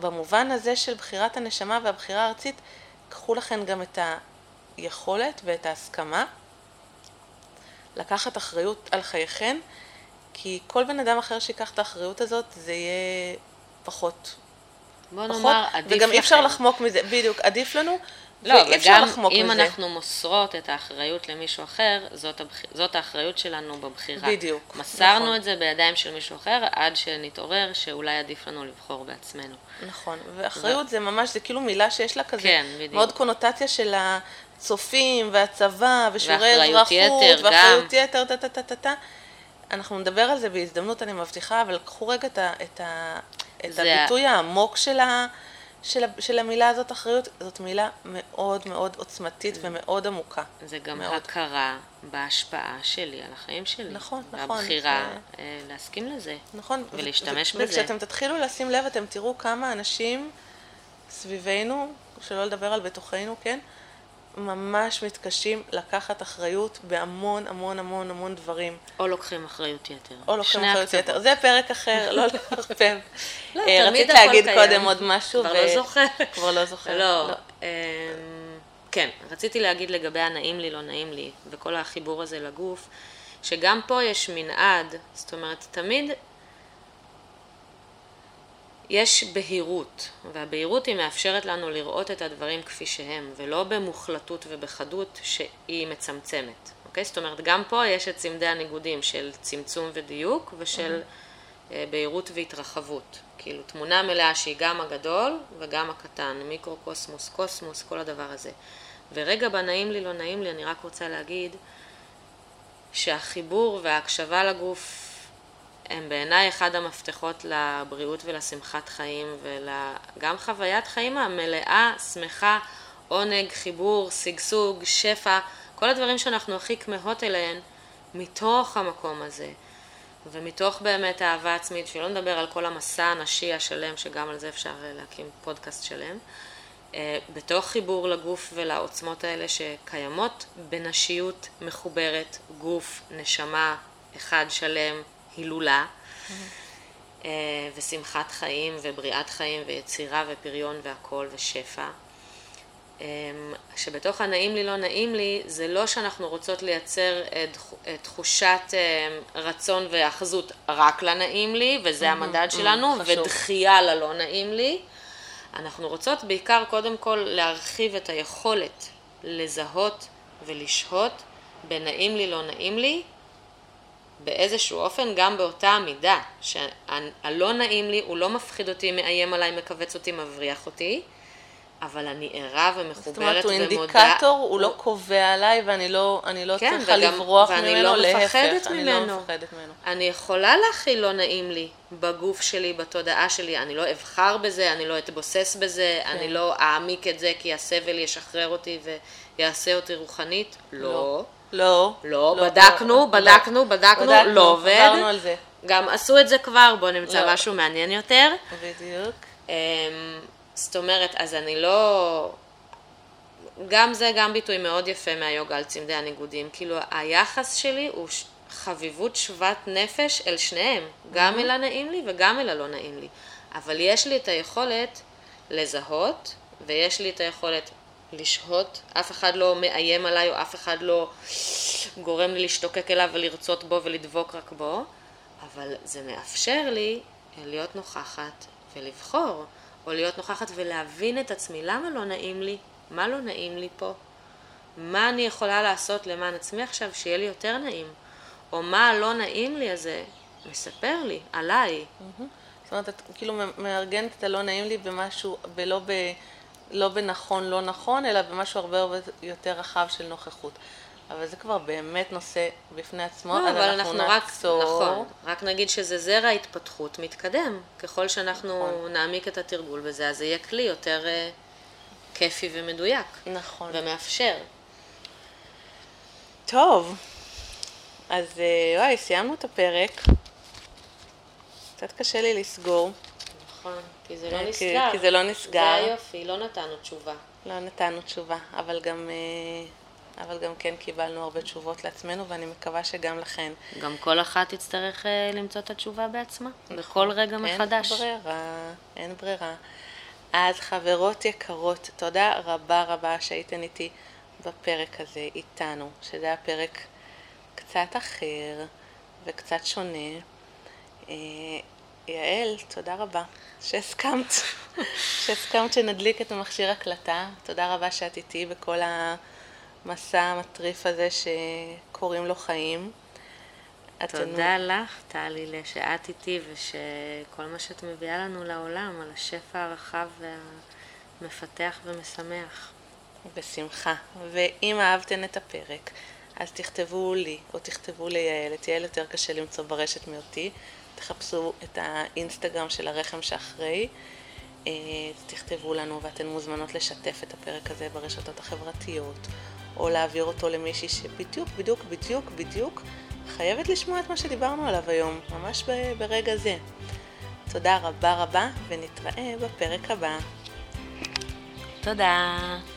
במובן הזה של בחירת הנשמה והבחירה הארצית, קחו לכן גם את היכולת ואת ההסכמה לקחת אחריות על חייכן, כי כל בן אדם אחר שיקח את האחריות הזאת, זה יהיה פחות. בוא נאמר, עדיף לכם. וגם אי אפשר לחמוק מזה, בדיוק, עדיף לנו, לא, וגם אם אנחנו מוסרות את האחריות למישהו אחר, זאת האחריות שלנו בבחירה. בדיוק. מסרנו את זה בידיים של מישהו אחר, עד שנתעורר שאולי עדיף לנו לבחור בעצמנו. נכון, ואחריות זה ממש, זה כאילו מילה שיש לה כזה, מאוד קונוטציה של הצופים והצבא ושורי אזרחות, ואחריות יתר, אנחנו נדבר על זה בהזדמנות, אני מבטיחה, אבל קחו רגע את הביטוי העמוק שלה, של המילה הזאת, אחריות, זאת מילה מאוד מאוד עוצמתית ומאוד עמוקה. זה גם הכרה בהשפעה שלי על החיים שלי. נכון, נכון. הבחירה להסכים לזה. נכון. ולהשתמש בזה. וכשאתם תתחילו לשים לב, אתם תראו כמה אנשים סביבנו, שלא לדבר על בתוכנו, כן? ממש מתקשים לקחת אחריות בהמון המון המון המון דברים. או לוקחים אחריות יתר. או לוקחים אחריות יתר. זה פרק אחר, לא לחרפן. רצית להגיד קודם עוד משהו. כבר לא זוכר. כבר לא זוכר. לא. כן, רציתי להגיד לגבי הנעים לי, לא נעים לי, וכל החיבור הזה לגוף, שגם פה יש מנעד, זאת אומרת, תמיד יש בהירות, והבהירות היא מאפשרת לנו לראות את הדברים כפי שהם, ולא במוחלטות ובחדות שהיא מצמצמת. אוקיי? זאת אומרת, גם פה יש את צמדי הניגודים של צמצום ודיוק, ושל בהירות והתרחבות. כאילו, תמונה מלאה שהיא גם הגדול וגם הקטן, מיקרוקוסמוס, קוסמוס, כל הדבר הזה. ורגע בנעים לי, לא נעים לי, אני רק רוצה להגיד שהחיבור וההקשבה לגוף הם בעיניי אחד המפתחות לבריאות ולשמחת חיים וגם חוויית חיים המלאה, שמחה, עונג, חיבור, סגסוג, שפע, כל הדברים שאנחנו הכי כמהות אליהן מתוך המקום הזה ומתוך באמת אהבה עצמית, שלא נדבר על כל המסע הנשי השלם שגם על זה אפשר להקים פודקאסט שלם, בתוך חיבור לגוף ולעוצמות האלה שקיימות בנשיות מחוברת, גוף, נשמה, אחד שלם, הילולה, ושמחת חיים ובריאת חיים ויצירה ופריון והכל ושפע. שבתוך הנעים לי לא נעים לי, זה לא שאנחנו רוצות לייצר תחושת רצון ואחזות רק לנעים לי, וזה המדד שלנו, ודחייה ללא נעים לי. אנחנו רוצות בעיקר קודם כל להרחיב את היכולת לזהות ולשהות בנעים לי לא נעים לי, באיזשהו אופן גם באותה המידה, שהלא נעים לי, הוא לא מפחיד אותי, מאיים עליי, מקווץ אותי, מבריח אותי, אבל אני ערה ומחוברת ומודה. זאת אומרת, הוא אינדיקטור, הוא לא קובע עליי, ואני לא צריכה לברוח ממנו, להפך, אני לא מפחדת ממנו. אני יכולה להכיל לא נעים לי, בגוף שלי, בתודעה שלי, אני לא אבחר בזה, אני לא אתבוסס בזה, אני לא אעמיק את זה, כי הסבל ישחרר אותי ויעשה אותי רוחנית. לא. לא, לא, בדקנו, לא עובד. עברנו על זה. גם עשו את זה כבר, בוא נמצא משהו מעניין יותר. בדיוק. זאת אומרת, אז אני לא... גם זה גם ביטוי מאוד יפה מהיוגה על צמדי הניגודים. כאילו, היחס שלי הוא חביבות שוות נפש אל שניהם. גם אל הנעים לי וגם אל הלא נעים לי. אבל יש לי את היכולת לזהות, ויש לי את היכולת... לשהות, אף אחד לא מאיים עליי, או אף אחד לא גורם לי לשתוקק אליו ולרצות בו ולדבוק רק בו, אבל זה מאפשר לי להיות נוכחת ולבחור, או להיות נוכחת ולהבין את עצמי, למה לא נעים לי, מה לא נעים לי פה, מה אני יכולה לעשות למען עצמי עכשיו שיהיה לי יותר נעים, או מה לא נעים לי הזה מספר לי, עליי. זאת אומרת, את כאילו מארגנת את הלא נעים לי במשהו, ולא ב... לא בנכון, לא נכון, אלא במשהו הרבה יותר רחב של נוכחות. אבל זה כבר באמת נושא בפני עצמו, אז אנחנו נעצור. נכון, רק נגיד שזה זרע התפתחות מתקדם. ככל שאנחנו נעמיק את התרגול בזה, אז זה יהיה כלי יותר כיפי ומדויק. נכון. ומאפשר. טוב. אז וואי, סיימנו את הפרק. קצת קשה לי לסגור. נכון. כי זה לא נסגר. כי זה לא נסגר. זה היופי, לא נתנו תשובה. לא נתנו תשובה, אבל גם כן קיבלנו הרבה תשובות לעצמנו, ואני מקווה שגם לכן. גם כל אחת תצטרך למצוא את התשובה בעצמה, בכל רגע מחדש. אין ברירה, אין ברירה. אז חברות יקרות, תודה רבה רבה שהייתן איתי בפרק הזה, איתנו, שזה היה פרק קצת אחר וקצת שונה. יעל, תודה רבה שהסכמת. שהסכמת שנדליק את המכשיר הקלטה. תודה רבה שאת איתי בכל המסע המטריף הזה שקוראים לו חיים. תודה לך, טלי, שאת איתי ושכל מה שאת מביאה לנו לעולם, על השפע הרחב והמפתח ומשמח. בשמחה. ואם אהבתן את הפרק, אז תכתבו לי או תכתבו ליעל, את יעל יותר קשה למצוא ברשת מאותי, תחפשו את האינסטגרם של הרחם שאחרי, תכתבו לנו ואתן מוזמנות לשתף את הפרק הזה ברשתות החברתיות, או להעביר אותו למישהי שבדיוק חייבת לשמוע את מה שדיברנו עליו היום, ממש ברגע זה. תודה רבה ונתראה בפרק הבא. תודה.